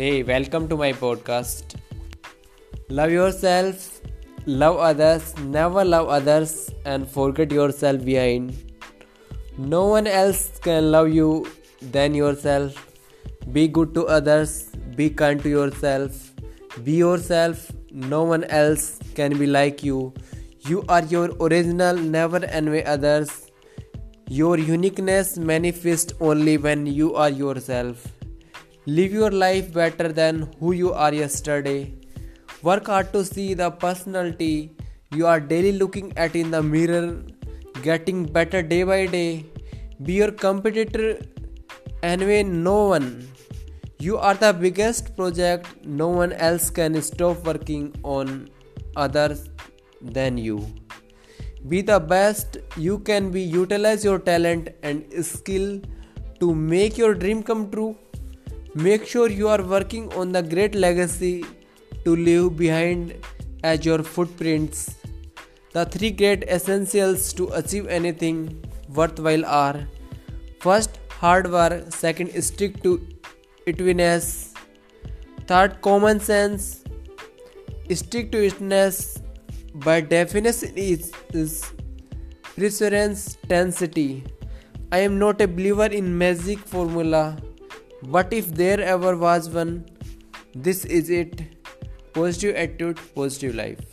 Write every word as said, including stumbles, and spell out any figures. Hey, welcome to my podcast. Love yourself, love others, never love others and forget yourself behind. No one else can love you than yourself. Be good to others, be kind to yourself. Be yourself, no one else can be like you. You are your original, never envy others. Your uniqueness manifests only when you are yourself. Live your life better than who you are yesterday. Work hard to see the personality you are daily looking at in the mirror, getting better day by day. Be your competitor, envy no one. You are the biggest project no one else can stop working on others than you. Be the best you can be. Utilize your talent and skill to make your dream come true. Make sure you are working on the great legacy to leave behind as your footprints. The three great essentials to achieve anything worthwhile are: first, hard work; second, stick to itness; third, common sense. Stick to itness by definition is, is perseverance, tenacity. I am not a believer in magic formula, but if there ever was one, this is it. Positive attitude, positive life.